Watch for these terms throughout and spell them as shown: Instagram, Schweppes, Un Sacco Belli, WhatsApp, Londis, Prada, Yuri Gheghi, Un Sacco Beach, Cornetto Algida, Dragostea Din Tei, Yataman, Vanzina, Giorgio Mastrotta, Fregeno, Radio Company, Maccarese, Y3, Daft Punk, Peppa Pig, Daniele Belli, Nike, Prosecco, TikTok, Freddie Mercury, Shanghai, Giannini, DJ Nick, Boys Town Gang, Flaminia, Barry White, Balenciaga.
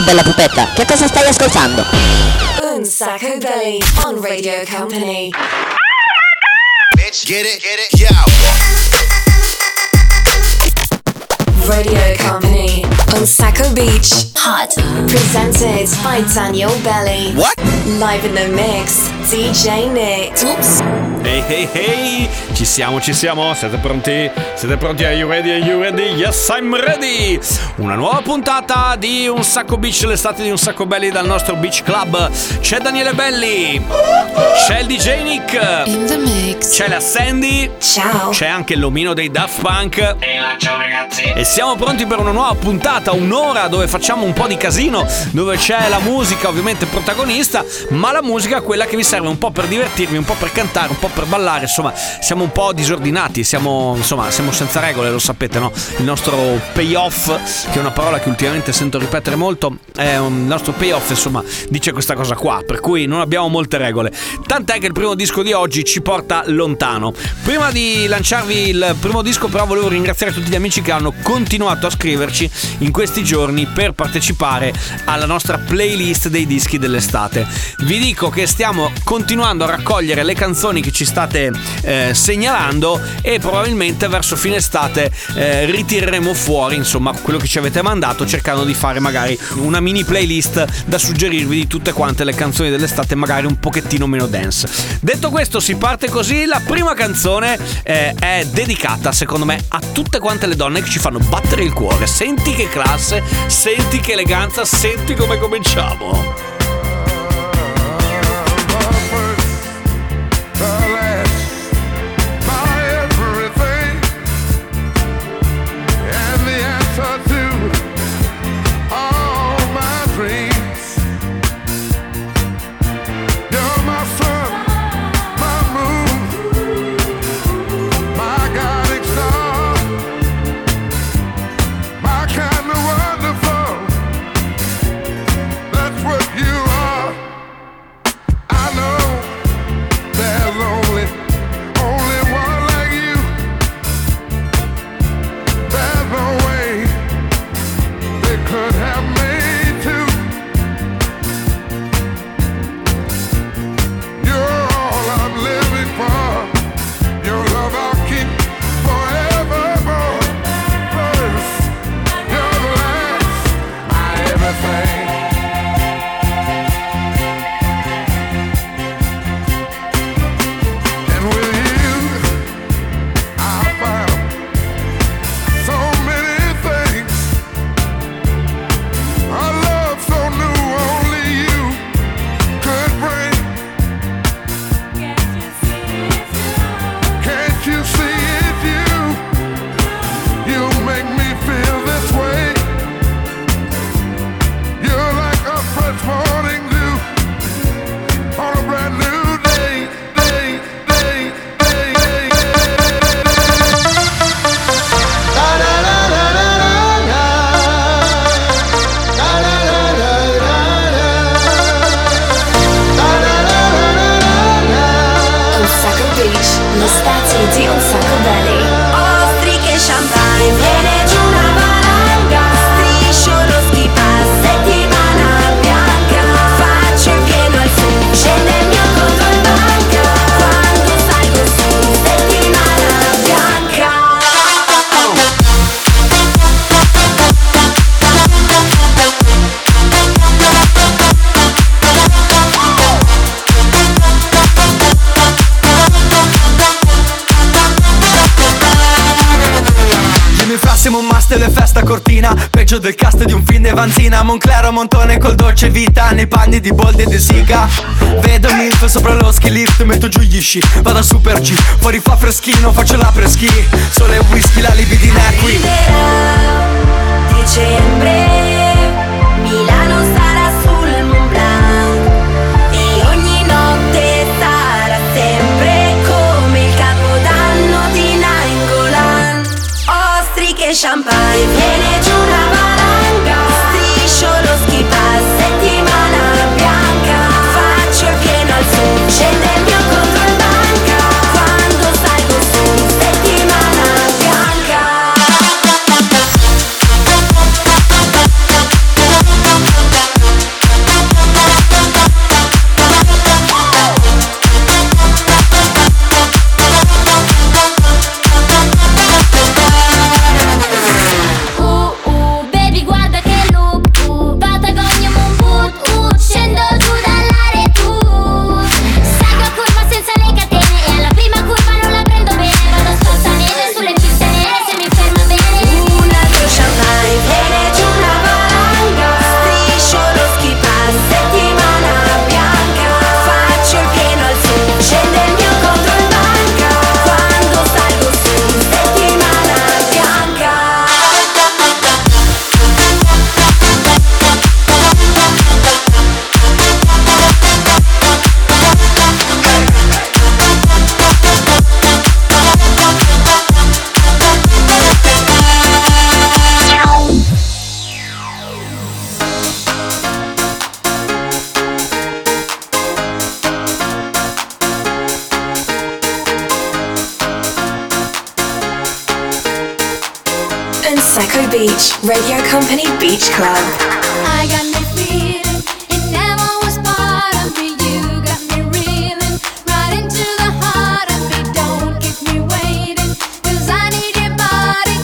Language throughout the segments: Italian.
Ciao bella pupetta, che cosa stai ascoltando? Un Sacco Belli on Radio Company. Bitch, get it, yo. Radio Company, Un Sacco Beach, hot, presented by Daniele Belli. What? Live in the mix, DJ Nick. Oops. Ehi ehi ehi, ci siamo, siete pronti, are you ready, yes I'm ready! Una nuova puntata di Un Sacco Beach, l'estate di Un Sacco Belli dal nostro Beach Club. C'è Daniele Belli, c'è il DJ Nick, in the mix, c'è la Sandy, ciao, c'è anche l'omino dei Daft Punk. E la ciao ragazzi! E siamo pronti per una nuova puntata, un'ora dove facciamo un po' di casino, dove c'è la musica ovviamente protagonista, ma la musica quella che vi serve un po' per divertirvi, un po' per cantare, un po' per ballare, insomma, siamo un po' disordinati, siamo senza regole, lo sapete, no? Il nostro payoff, che è una parola che ultimamente sento ripetere molto, il nostro payoff, insomma, dice questa cosa qua, per cui non abbiamo molte regole. Tant'è che il primo disco di oggi ci porta lontano. Prima di lanciarvi il primo disco, però, volevo ringraziare tutti gli amici che hanno continuato a scriverci in questi giorni per partecipare alla nostra playlist dei dischi dell'estate. Vi dico che stiamo continuando a raccogliere le canzoni che ci state segnalando e probabilmente verso fine estate ritireremo fuori insomma quello che ci avete mandato, cercando di fare magari una mini playlist da suggerirvi di tutte quante le canzoni dell'estate, magari un pochettino meno dance. Detto questo, si parte così. La prima canzone è dedicata secondo me a tutte quante le donne che ci fanno battere il cuore. Senti che classe, senti che eleganza, senti come cominciamo. Del cast di un film di Vanzina, Monclero, Montone col dolce vita, nei panni di Boldi e di Siga. Vedo Milf sopra lo ski lift, metto giù gli sci, vado a Super G, fuori fa freschino, faccio la preschi, sole e whisky, la libidina è qui. Arriverà dicembre, Milano sarà sul Mont Blanc e ogni notte sarà sempre come il capodanno di Nangolan. Ostriche e champagne, viene giù una Sacco Beach, Radio Company Beach Club. I got no feeling, it never was part of me. You got me reeling, right into the heart of me. Don't keep me waiting, cause I need your body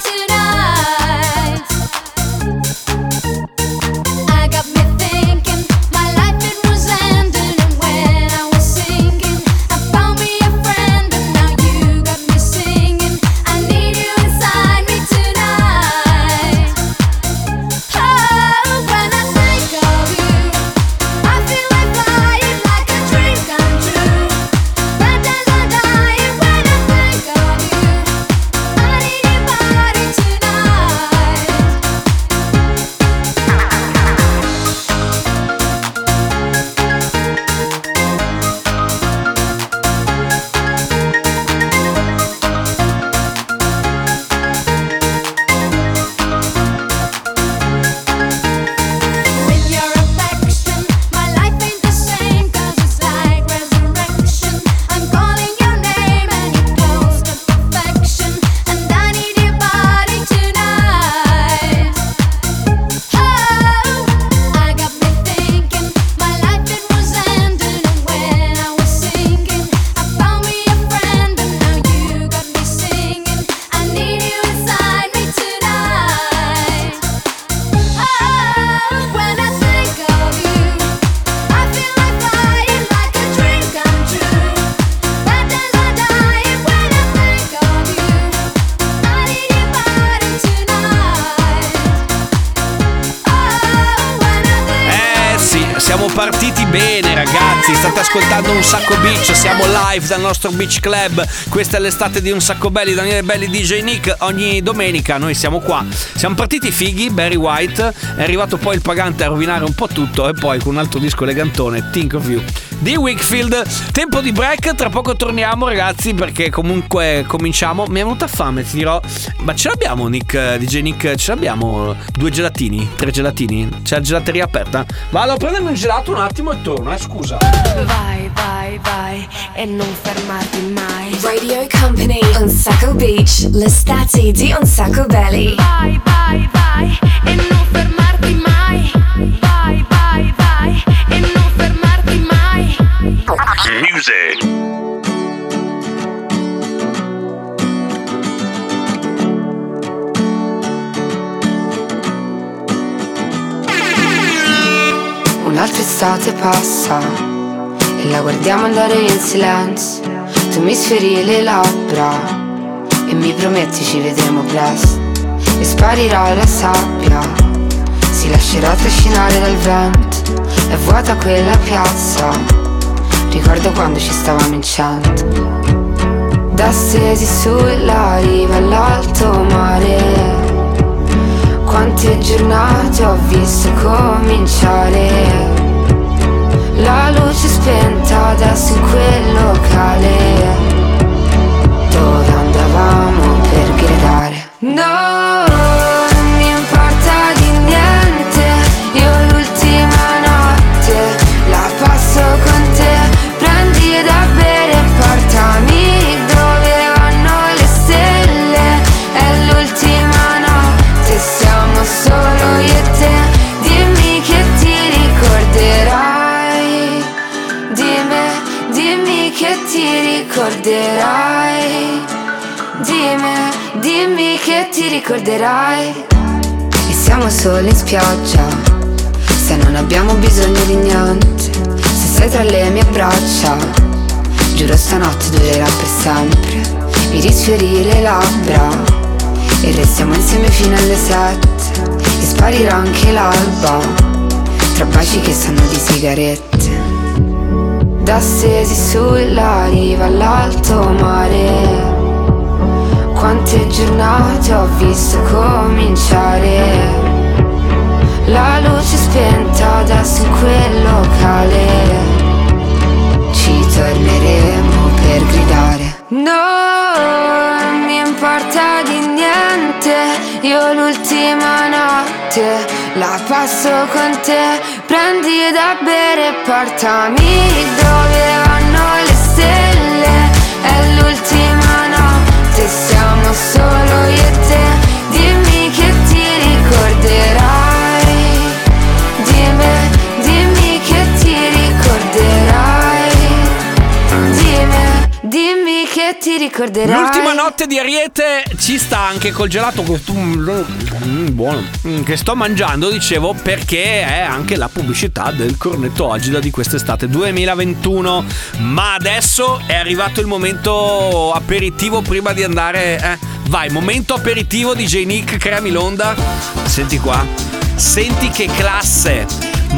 tonight. I got me thinking, my life it was ending. And when I was sinking, I found me a friend. And now you got me singing, I need you inside me tonight. Oh, when I think of you, I feel like flying, like a dream come true. Better than dying when I think of you. I need your body tonight. With your affection, my life ain't the same, cause it's like resurrection. I'm calling your name and it goes to perfection. And I need your body tonight. Oh, I got me thinking, my life it was ending. And when I was sinking, I found me a friend. And now you got me singing, I need you inside me tonight. Oh, when I think of you, I feel like flying, like a dream come true. Better than dying when I think of you. I need your body tonight. Oh, when I think Eh sì, siamo partiti bene ragazzi, state ascoltando Un Sacco Beach, siamo live dal nostro beach club, questa è l'estate di Un Sacco Belli, Daniele Belli, DJ Nick, ogni domenica noi siamo qua, siamo partiti fighi, Barry White, è arrivato poi il pagante a rovinare un po' tutto e poi con un altro disco elegantone, Think of You di Wakefield. Tempo di break, tra poco torniamo ragazzi perché comunque cominciamo, mi è venuta fame, ti dirò, ma ce l'abbiamo Nick, DJ Nick, ce l'abbiamo 2 gelatini, 3 gelatini, c'è la gelateria aperta, vado a prendermi un gelato un attimo e torno, scusa. Vai, vai, vai e non fermarti mai. Radio Company, Un Sacco Beach, l'estate di Un Sacco Belli. Vai, vai, vai e non fermarti mai. Vai, vai, vai e non fermarti mai. Music. Un'altra estate passa e la guardiamo andare in silenzio. Tu mi sfiori le labbra e mi prometti ci vedremo presto. E sparirà la sabbia, si lascerà trascinare dal vento. È vuota quella piazza, ricordo quando ci stavamo in 100. Da stesi sulla riva all'alto mare, quante giornate ho visto cominciare. La luce spenta adesso in quel locale dove andavamo per gridare. No, non mi importa di niente, io l'ultima notte la passo con te. Prendi da bere e portami dove vanno le stelle. È l'ultima notte, siamo solo io e te. Dimmi che ti ricorderai di me, dimmi che ti ricorderai di me, dimmi che ti ricorderai. E siamo soli in spiaggia, se non abbiamo bisogno di niente. Se sei tra le mie braccia, giuro stanotte durerà per sempre. Mi risfiori le labbra e restiamo insieme fino alle 7. E sparirà anche l'alba tra baci che sanno di sigarette. Da stesi sulla riva all'alto mare, quante giornate ho visto cominciare. La luce spenta adesso in quel locale, ci torneremo per gridare. No, non mi importa di niente, io l'ultima notte la passo con te. Prendi da bere e portami dove vanno le stelle. È l'ultima notte, siamo solo io e te. Dimmi che ti ricorderai. L'ultima notte di Ariete ci sta anche col gelato che buono che sto mangiando, dicevo, perché è anche la pubblicità del Cornetto Algida di quest'estate 2021. Ma adesso è arrivato il momento aperitivo prima di andare. Vai, momento aperitivo di DJ Nick, creami l'onda. Senti qua, senti che classe,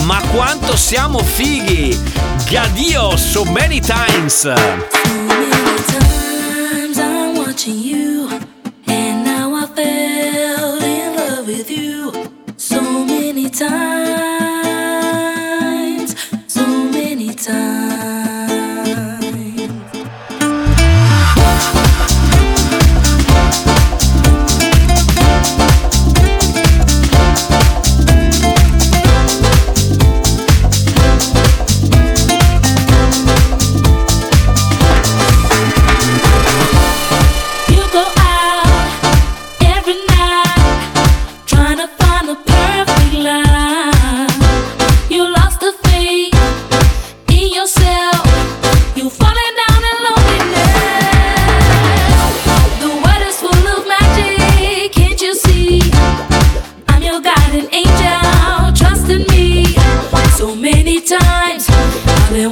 ma quanto siamo fighi. Gadio, so many times. So many times I'm watching you, and now I fell in love with you. So many times, so many times.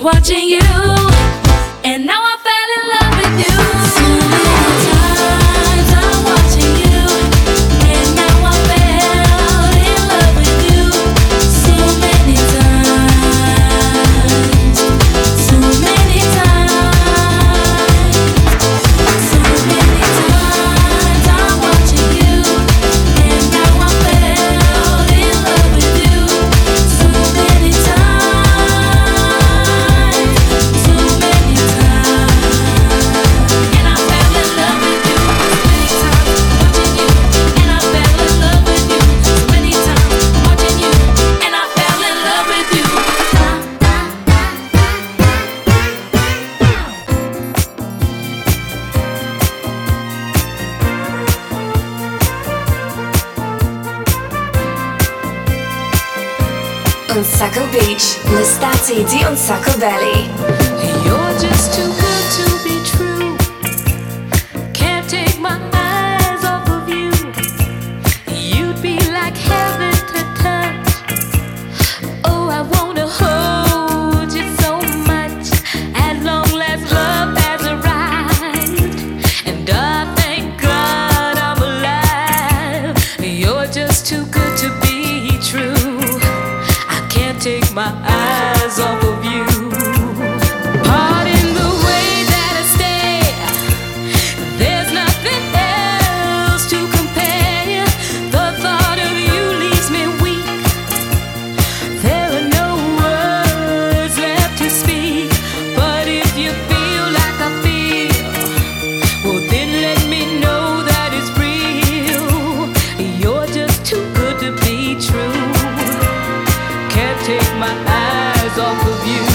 Watching you, and now I fell in love with you. So many times I'm watching you, and now I fell in love with you. So many times, so many times, so many times I'm watching you, and now I fell in love with you. So many times. Un Sacco Beach, l'estate di Un Sacco Belli. And you're just too good to be true. Can't take my eyes off of you. You'd be like heaven to touch. Oh, I wanna hold you so much. As long as love has arrived. And I thank God I'm alive. You're just too good to be true. Take my eyes off of you. Pardon the way that I stay. There's nothing else to compare. The thought of you leaves me weak. There are no words left to speak. But if you feel like I feel, well then let me know that it's real. You're just too good to be true. Take my eyes off of you.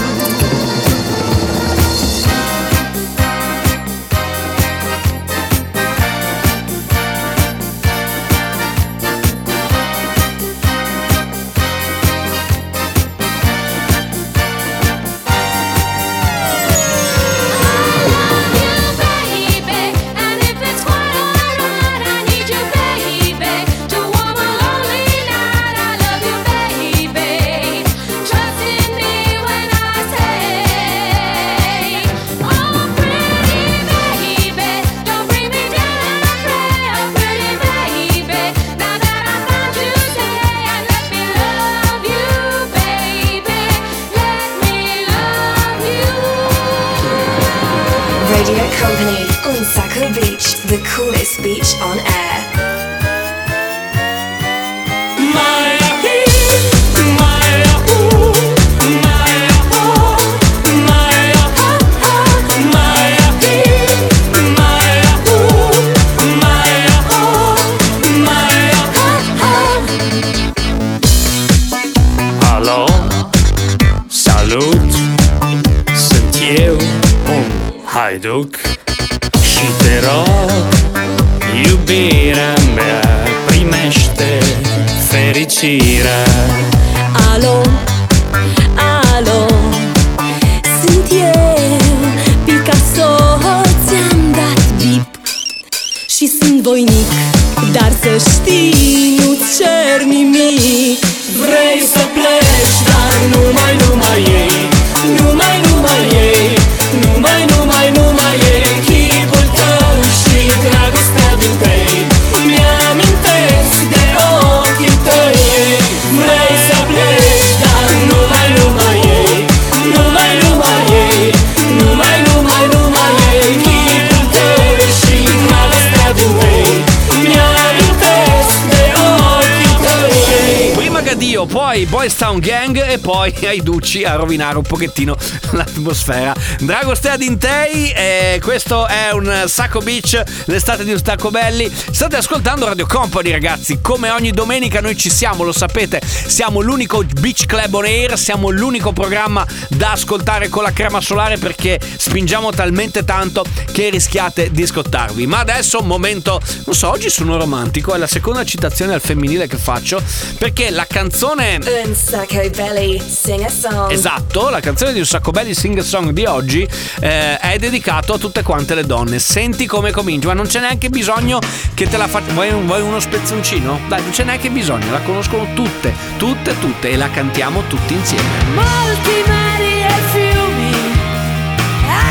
Radio Company, Un Sacco Beach, the coolest beach on air. Haiduc, și te rog, iubirea mea, primește fericirea. Alo, alo, sunt eu, Picasso, ți-am dat bine. și sunt voinic, dar să știi, nu-ți cer nimic. Vrei să pleci, dar numai ei, numai ei, numai ei. Chipul tău și dragostea din tei mi-amintesc de ochii tăi. Vrei să pleci, dar numai ei, numai ei, numai ei. Chipul tău și dragostea din tei mi-amintesc de ochii tăi. Prima Gadio, poi Boys Town Gang e poi Aiducci a rovinare un pochettino l'atmosfera. Dragostea Din Tei, questo è Un Sacco Beach, l'estate di Un Sacco Belli. State ascoltando Radio Company, ragazzi. Come ogni domenica noi ci siamo, lo sapete. Siamo l'unico beach club on air, siamo l'unico programma da ascoltare con la crema solare, perché spingiamo talmente tanto che rischiate di scottarvi. Ma adesso, momento, non so, oggi sono romantico, è la seconda citazione al femminile che faccio, perché la canzone Un Sacco Belli Sing a Song, esatto, la canzone di Un Sacco Belli Sing a Song di oggi è dedicato a tutte quante le donne. Senti come comincia, ma non c'è neanche bisogno che te la faccia. Vuoi uno spezzoncino? Dai, non c'è neanche bisogno, la conoscono tutte e la cantiamo tutti insieme. Molti mari e fiumi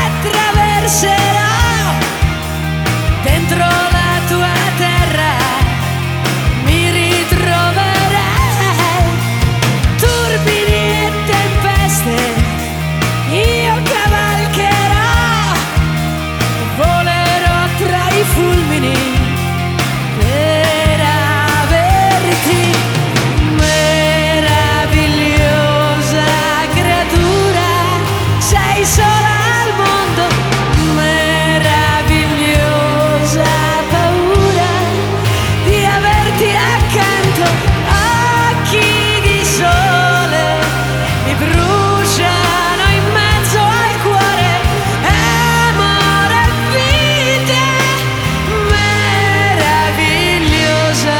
attraverserò, dentro la tua terra mi ritroverai, turbini e tempeste io cavalcherò, volerò tra i fulmini per averti. Meravigliosa creatura, sei sola al mondo, meravigliosa paura di averti accanto. Occhi di sole mi bruciano in mezzo al cuore, amore e vita meravigliosa.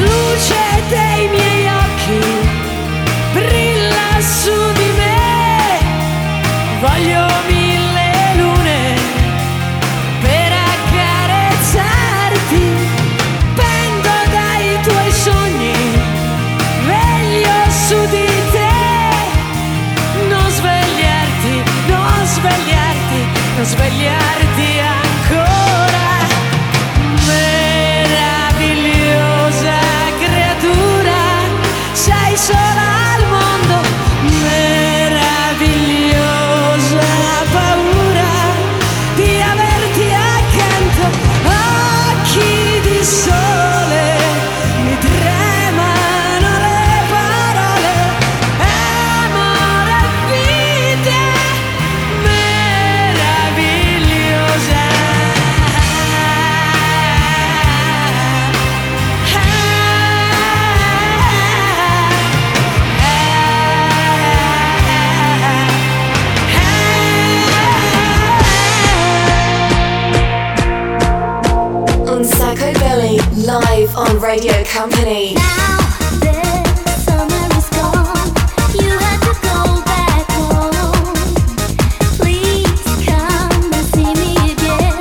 Luce dei miei occhi brilla su di me, voglio mille lune per accarezzarti, pendo dai tuoi sogni, veglio su di te, non svegliarti, non svegliarti, non svegliarti ancora. Meravigliosa creatura, sei sola al mondo, meravigliosa paura di averti accanto. Occhi di sole mi tremano le parole, amore e vita meravigliosa. Un Sacco Belli, live on Radio Company. Now the summer is gone, you had to go back home. Please come and see me again,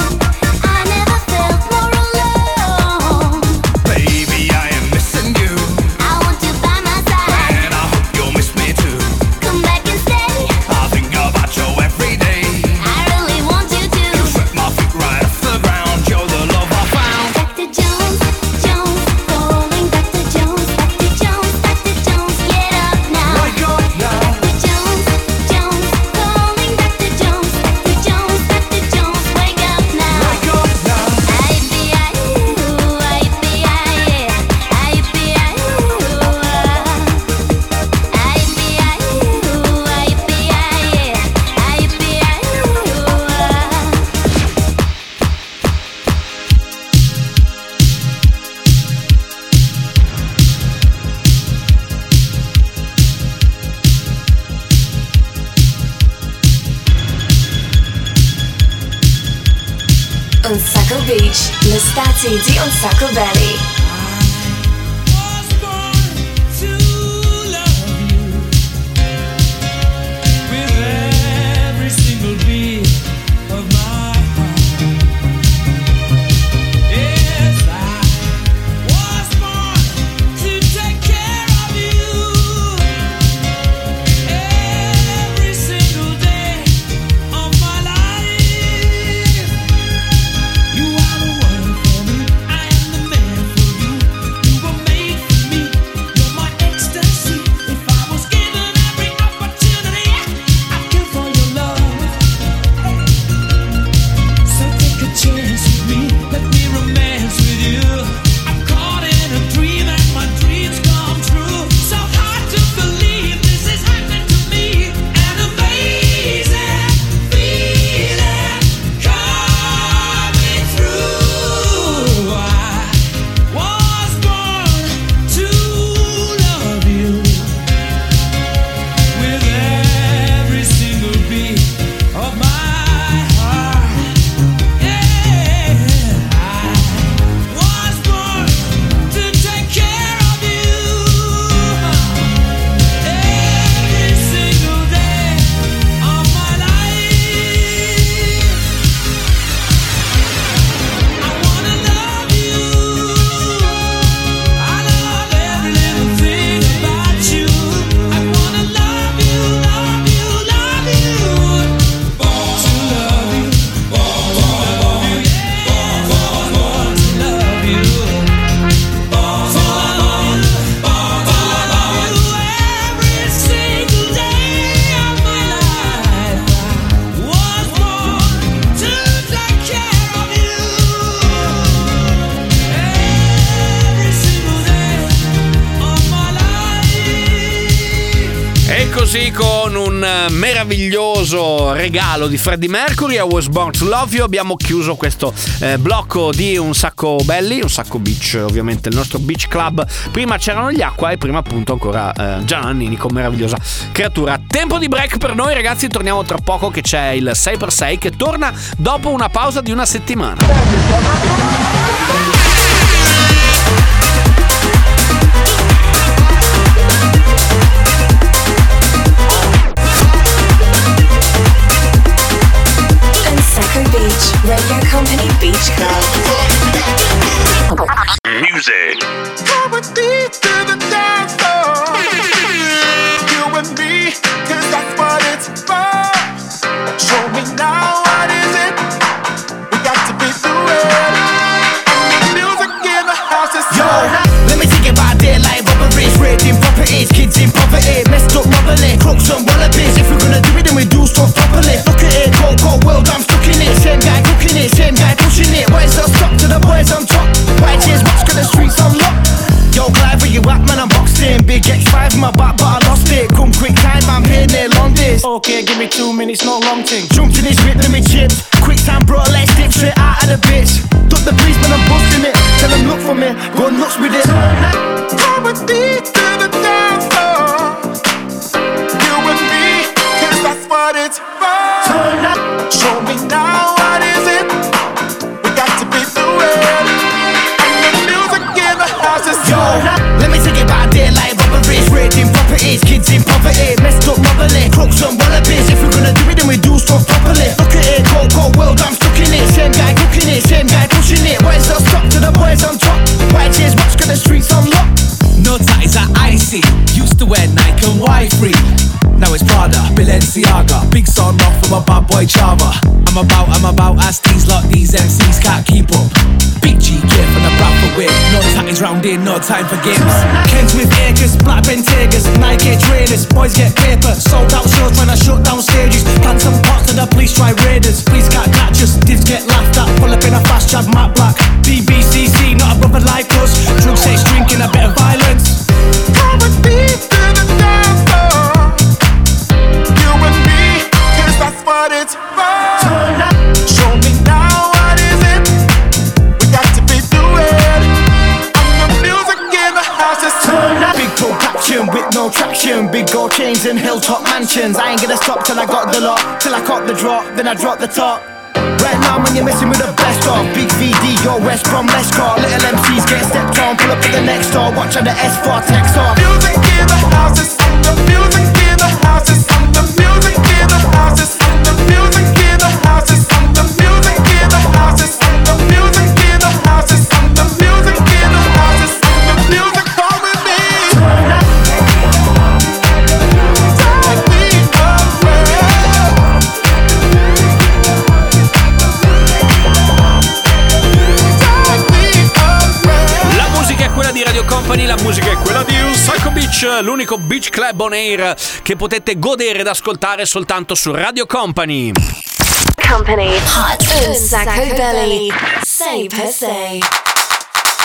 I never felt more alone. Baby, I am missing you, I want you by my side, and I hope you'll miss me too. come back and stay, I think about you every day, I really want you to. you set my feet right off the ground, you're the love I found. Back to Jones, Jones, going back to Jones, back Beach, le stazioni di Un Sacco Belli. Meraviglioso regalo di Freddie Mercury, I Was Born to Love You, abbiamo chiuso questo blocco di Un Sacco Belli, Un Sacco Beach, ovviamente il nostro beach club. Prima c'erano gli Acqua e prima appunto ancora Giannini con Meravigliosa Creatura. Tempo di break per noi ragazzi, torniamo tra poco che c'è il 6x6 che torna dopo una pausa di una settimana. Radio Company Beach Club Music. Come with me to the dance floor. You and me, 'cause that's what it's for. Show me now, what is it? We got to be through it. Music in the house is so. Yo, let me think about daylight robberies, raiding properties, kids in poverty, messed up motherly, crooks and wallabies. If we're gonna do it, then we do stuff properly. Look at it, cold, cold world, I'm stuck in it. Same guy cooking it, same guy pushing it. Boys up top to the boys on top. White chairs, watch, got the streets on lock. Yo, Clive, where you at, man? I'm boxed in. Big X5 in my back, but I lost it. Come quick time, I'm here near Londis. Okay, give me 2 minutes, no long thing. Jumped in this whip, let me chips. Quick time, bro, let's dip straight out of the bitch. Duck the police, man, I'm busting it. Tell them look for me, go nuts with it. Come with me to the dance floor. You and me, 'cause that's what it's for. Turn up, show me now. Yo, let me take it by daylight robberies, raiding properties, kids in poverty, messed up motherly, crooks and wallabies. If we're gonna do it, then we do stuff properly. Look at it, cold, cold world, I'm stuck in it. Same guy cooking it, same guy pushing it. Boys up top to the boys on top. White chairs, watch, got the streets on lock. No ties are icy, used to wear Nike and Y3. Now it's Prada, Balenciaga. Big song rock from a bad boy charmer. I'm about, ask these lot, these MCs can't keep up. Big G gear from the rapper whip. No tatties round here, no time for games. Kens with Akers, Black Bentaygas, Nike trainers. Boys get paper, sold out shows trying to shut down stages. Plant some pots and the police try raiders. Police can't catch us, divs get laughed at. Pull up in a fast chat, Matt Black. BBCC, not a brother like us. Drug sex, drinking, a bit of violence. Come with me to the dance floor. You and me, 'cause that's what it's for. Show me now, what is it? We got to be through it. I'm the music in the house is turned up. Big toe caption with no traction. Big gold chains and hilltop mansions. I ain't gonna stop till I got the lot. Till I caught the drop, then I drop the top. Right now, man, you're messing with the best of Big VD, your West Brom, let's go. Little MCs get stepped on, pull up to the next door. Watch out the S4 text off. Music in the house is on, the music in the house is on, the music in the house is on, the music in the house is on, the music in the house is on, the music in the house is on, the music in the house is on, the music come with me. La musica è quella di Un Sacco Beach, l'unico beach club on air che potete godere ed ascoltare soltanto su Radio Company. Company Hot Un Sacco Belli 6x6.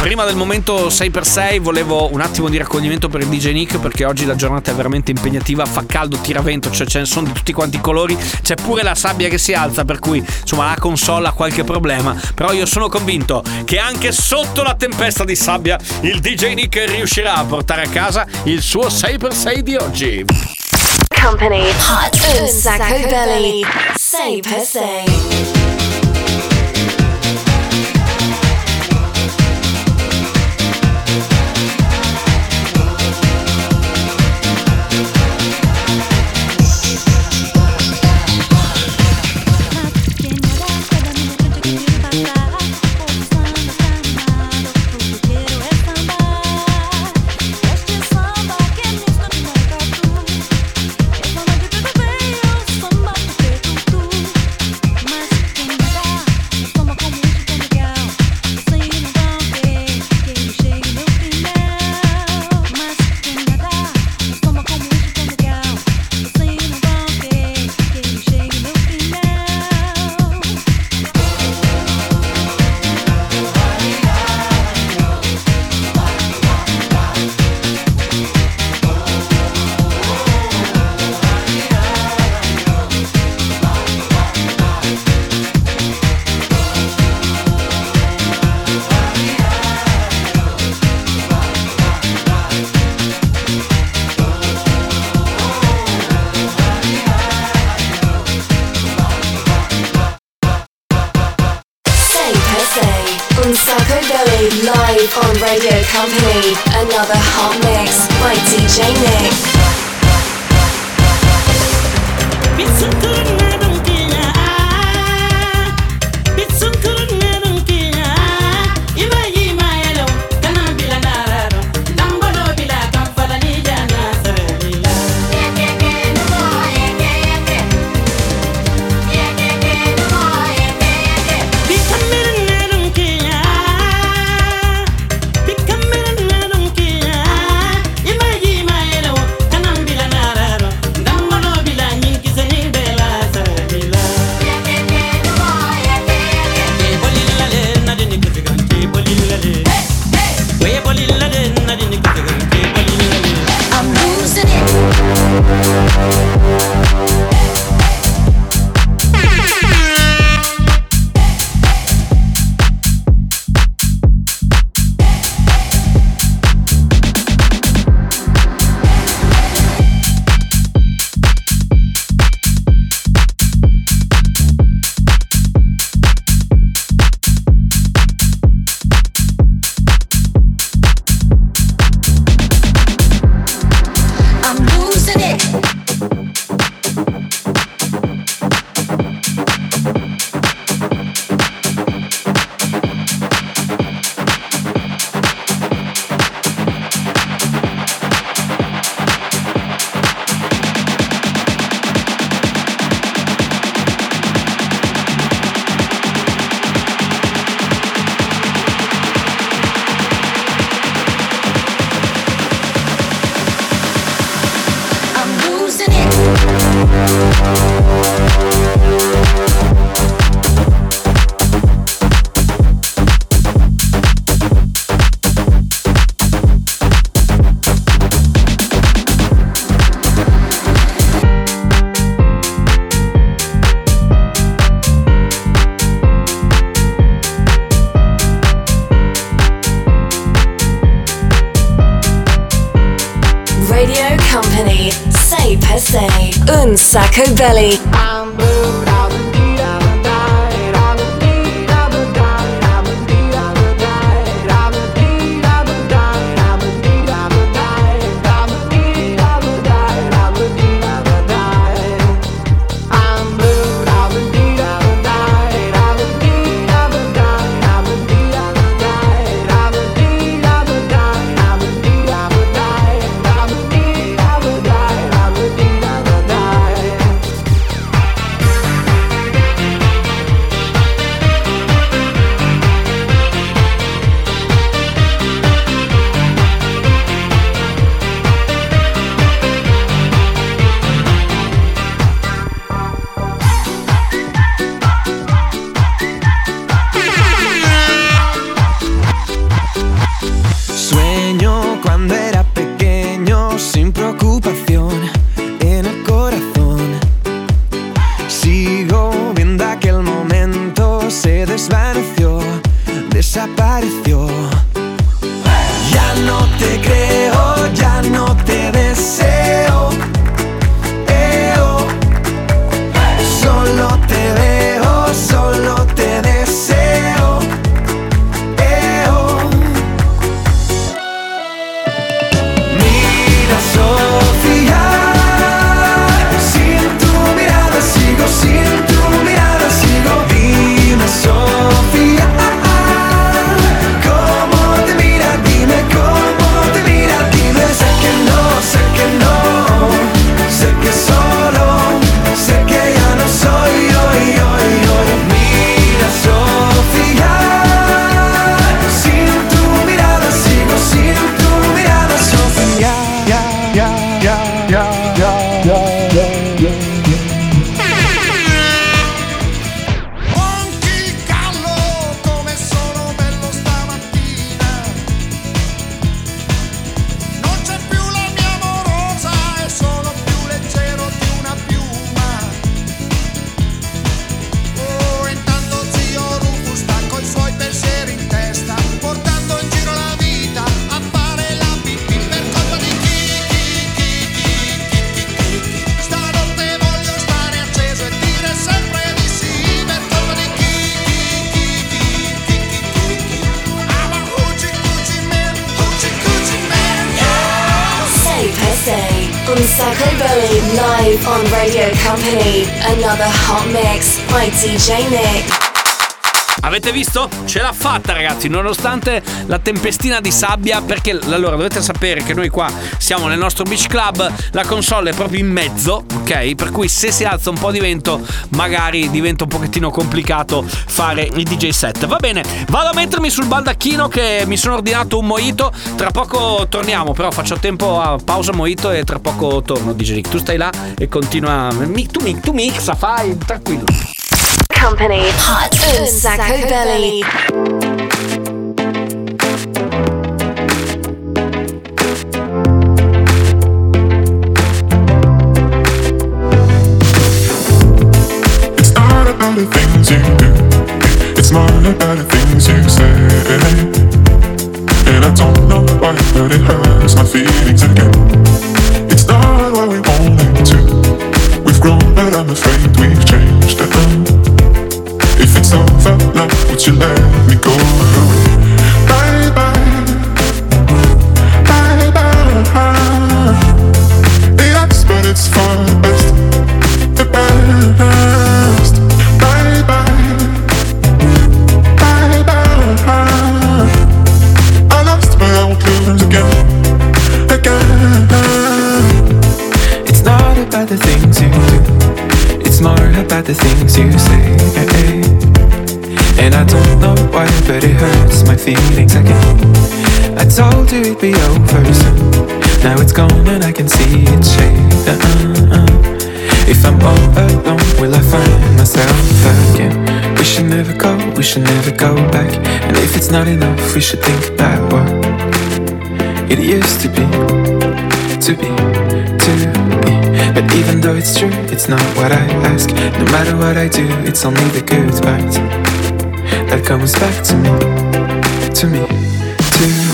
Prima del momento 6x6 volevo un attimo di raccoglimento per il DJ Nick, perché oggi la giornata è veramente impegnativa, fa caldo, tiravento, cioè ce ne sono di tutti quanti i colori, c'è pure la sabbia che si alza, per cui insomma la console ha qualche problema, però io sono convinto che anche sotto la tempesta di sabbia il DJ Nick riuscirà a portare a casa il suo 6x6 di oggi. Company Hot Un Sacco Belli 6x6. Live on Radio Company, another hot mix by DJ Nick. Un Sacco Belli. desapareció. Ya no te creo, ya no te deseo, solo te veo, solo te deseo, Mira Sofía, sin tu mirada sigo, sin tu mirada sigo. Dime Sofía, dime cómo te mira, dime. Sé que no, sé que no, sé que solo, sé que ya no soy hoy. Mira Sofía, sin tu mirada sigo, sin tu mirada Sofía. Live on Radio Company, another hot mix by DJ Nick. Avete visto? Ce l'ha fatta, ragazzi, nonostante la tempestina di sabbia, perché allora dovete sapere che noi qua siamo nel nostro beach club, la console è proprio in mezzo, ok? Per cui se si alza un po' di vento, magari diventa un pochettino complicato fare il DJ set. Va bene, vado a mettermi sul baldacchino che mi sono ordinato un mojito, tra poco torniamo, però faccio tempo a pausa mojito e tra poco torno. DJ Nick, tu stai là e continua, tu mixa, fai tranquillo. Company, Hot Un Sacco Belli. It's not about the things you do, it's not about the things you say. And I don't know why, but it hurts my feelings again. It's not what we wanted to. We've grown, but I'm afraid we've changed. If it's over, love, would you let me go away? Bye bye, bye bye. They ask, but it's for the best, the best. Bye bye, bye bye. I lost, but I won't lose again. It's not about the things you do, it's more about the things you say. And I don't know why, but it hurts my feelings again. I told you it'd be over soon. Now it's gone and I can see it shade. If I'm all alone, will I find myself again? We should never go, we should never go back. And if it's not enough, we should think about what it used to be, to be. But even though it's true, it's not what I ask. No matter what I do, it's only the good part that comes back to me, to me, to me.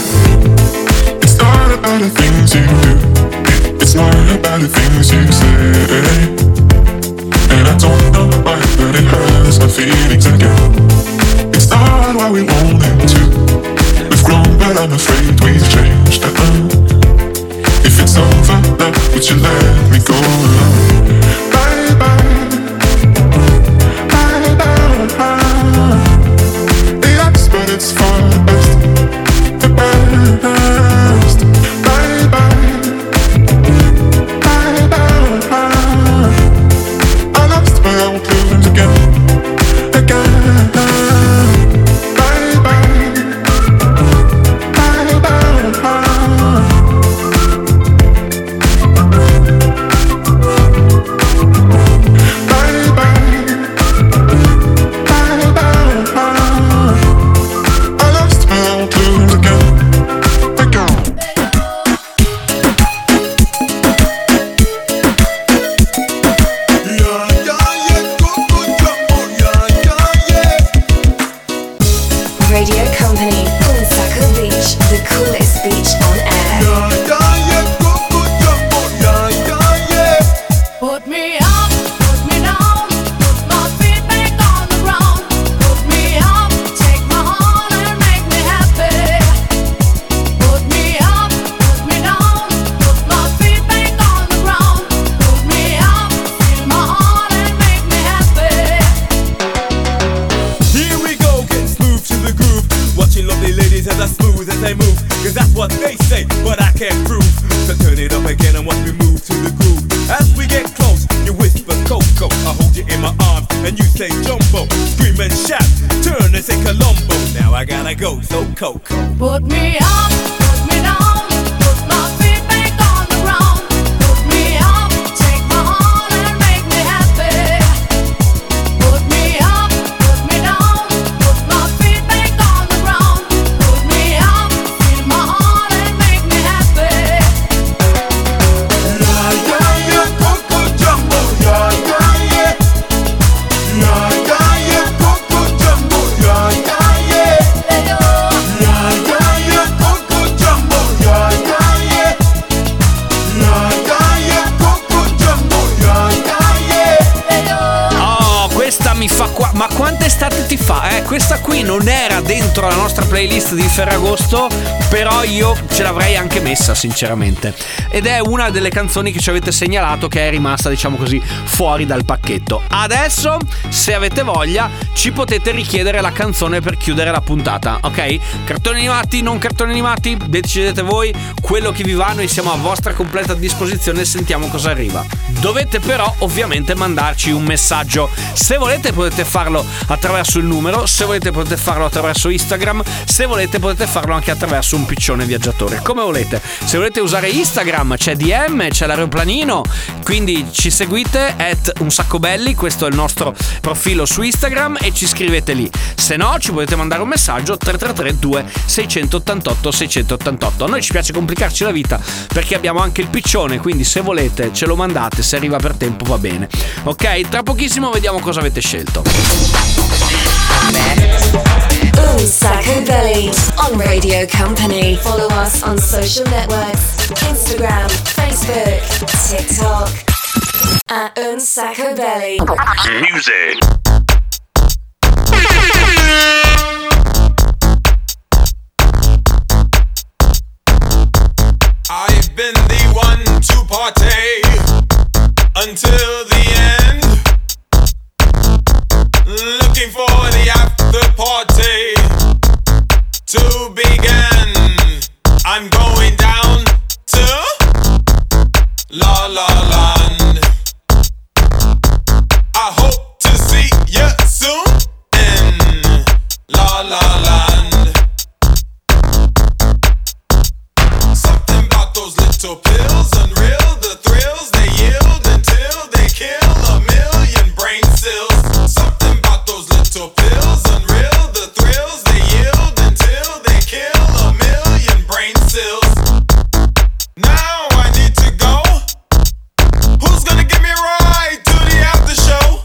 It's not about the things you do, it's not about the things you say. And I don't know why, but it hurts my feelings again. It's not what we wanted to. We've grown, but I'm afraid we've changed. If it's over, love, would you let me go alone? Bye bye, bye bye. It's for the best, the best. Bye bye, bye bye. I lost, but I won't lose again. Bye bye, bye bye. Company, Un Sacco Beach, the coolest beach on air. Put me up, put me down, put my feet back on the ground. Put me up, take my heart and make me happy. Put me up, put me down, put my feet back on the ground. Put me up, fill my heart and make me happy. Here we go, getting smooth to the groove. Watching lovely ladies as I smooth as they move. Cause that's what they say, but I can't prove. So turn it up again and watch me move to the groove. As we get close, you whisper Coco. I hold you in my arms and you say Jumbo. Scream and shout, turn and say Colombo. Now I gotta go, so Coco. Put me up, put me down, put my feet back on the ground. Put me up, take my heart and make me happy. Put me up, put me down, put my feet back on the ground. Put me up, fill my heart and make me happy. Ma quanta estate ti fa? Questa qui non era dentro la nostra playlist di Ferragosto, però io ce l'avrei anche messa sinceramente. Ed è una delle canzoni che ci avete segnalato che è rimasta, diciamo così, fuori dal pacchetto. Adesso, se avete voglia, ci potete richiedere la canzone per chiudere la puntata, ok? Cartoni animati, non cartoni animati, decidete voi quello che vi va, noi siamo a vostra completa disposizione e sentiamo cosa arriva. Dovete però ovviamente mandarci un messaggio. Se volete potete farlo attraverso il numero, se volete potete farlo attraverso Instagram, se volete potete farlo anche attraverso un piccione viaggiatore, come volete. Se volete usare Instagram c'è DM, c'è l'aeroplanino, quindi ci seguite @unsacco belli, questo è il nostro profilo su Instagram e ci scrivete lì. Se no ci potete mandare un messaggio 333 2688 688. A noi ci piace complicarci la vita perché abbiamo anche il piccione, quindi se volete ce lo mandate, se arriva per tempo va bene, ok? Tra pochissimo vediamo cosa avete scelto. Un Sacco Belli on Radio Company. Follow us on social networks, Instagram, Facebook, TikTok at Un Sacco Belli Music. I've been the one to partake until the end. Looking for the after party to begin. I'm going down to La La Land. I hope to see you soon in La La Land. Something about those little pills, unreal, the thrills they yield until they kill a million brain cells. Little pills, unreal, the thrills they yield until they kill a million brain cells. Now I need to go. Who's gonna give me a ride to the after show?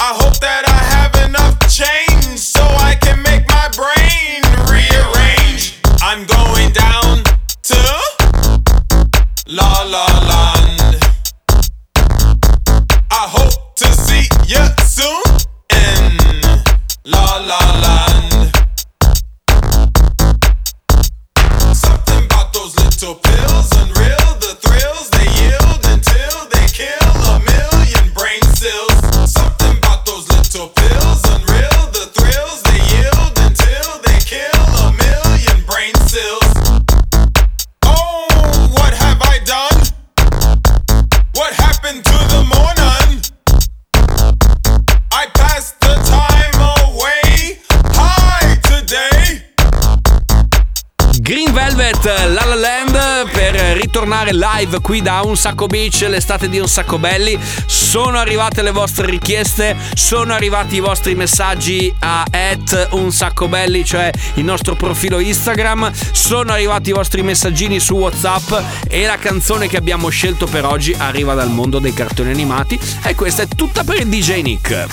I hope that I have enough change so I can make my brain rearrange. I'm going down to La La Land. I hope to see you soon. La La Land. Something about those little pills, unreal, the thrills they yield until they kill a million brain cells. Something about those little pills, unreal, the thrills they yield until they kill a million brain cells. Oh, what have I done? What happened to the morning? I passed the time away high today. Green Velvet, La La Land, per ritornare live qui da Un Sacco Beach, l'estate di Un Sacco Belli. Sono arrivate le vostre richieste, sono arrivati i vostri messaggi a @unsacco belli, cioè il nostro profilo Instagram, sono arrivati i vostri messaggini su WhatsApp e la canzone che abbiamo scelto per oggi arriva dal mondo dei cartoni animati e questa è tutta per il DJ Nick.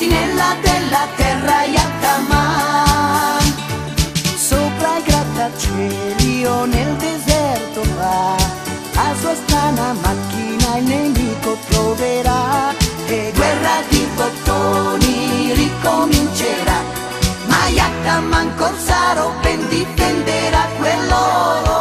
sentinella della terra Yataman, sopra i grattacieli o nel deserto va, la sua strana macchina il nemico troverà, e guerra di bottoni ricomincerà, ma Yataman corsaro ben difenderà quell'oro.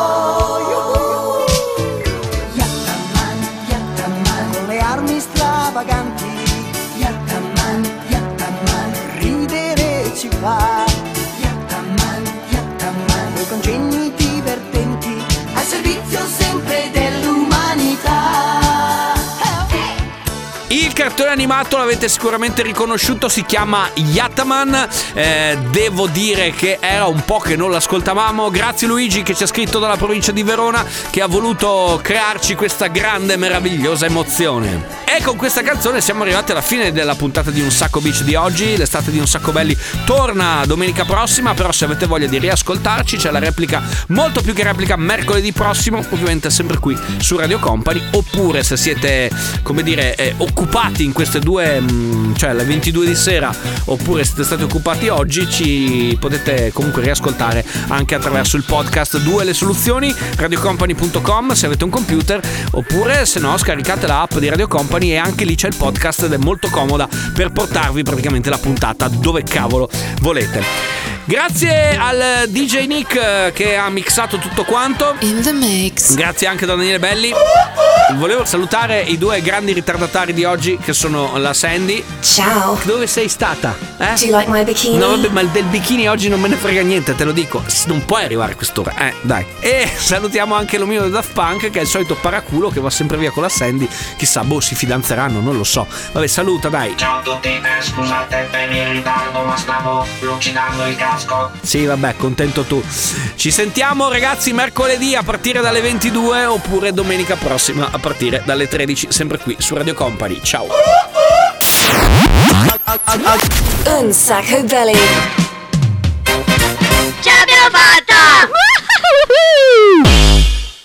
Yataman, Yataman, coi congegni divertenti, al servizio sempre dell'umanità. Il cartone animato l'avete sicuramente riconosciuto, si chiama Yataman. Devo dire che era un po' che non l'ascoltavamo. Grazie Luigi che ci ha scritto dalla provincia di Verona, che ha voluto crearci questa grande e meravigliosa emozione. E con questa canzone siamo arrivati alla fine della puntata di Un Sacco Beach di oggi. L'estate di Un Sacco Belli torna domenica prossima, però se avete voglia di riascoltarci c'è la replica, molto più che replica, mercoledì prossimo, ovviamente sempre qui su Radio Company. Oppure se siete, come dire, occupati in queste due, cioè alle 22 di sera, oppure siete stati occupati oggi, ci potete comunque riascoltare anche attraverso il podcast. Due le soluzioni: radiocompany.com se avete un computer, oppure se no scaricate la app di Radio Company e anche lì c'è il podcast ed è molto comoda per portarvi praticamente la puntata dove cavolo volete. Grazie al DJ Nick che ha mixato tutto quanto. In the mix. Grazie anche da Daniele Belli. Volevo salutare i due grandi ritardatari di oggi, che sono la Sandy. Ciao. Dove sei stata? Do you like my bikini? No vabbè, ma del bikini oggi non me ne frega niente, te lo dico. Non puoi arrivare a quest'ora, dai. E salutiamo anche l'omino da Daft Punk, che è il solito paraculo che va sempre via con la Sandy. Chissà, boh, si fidanzeranno, non lo so. Vabbè, saluta, dai. Ciao a tutti, scusate per il ritardo, ma stavo lucidando il casco. Sì, vabbè, contento tu. Ci sentiamo ragazzi mercoledì a partire dalle 22, oppure domenica prossima a partire dalle 13, sempre qui su Radio Company. Ciao. Un sacco belli. Ce l'abbiamo fatta!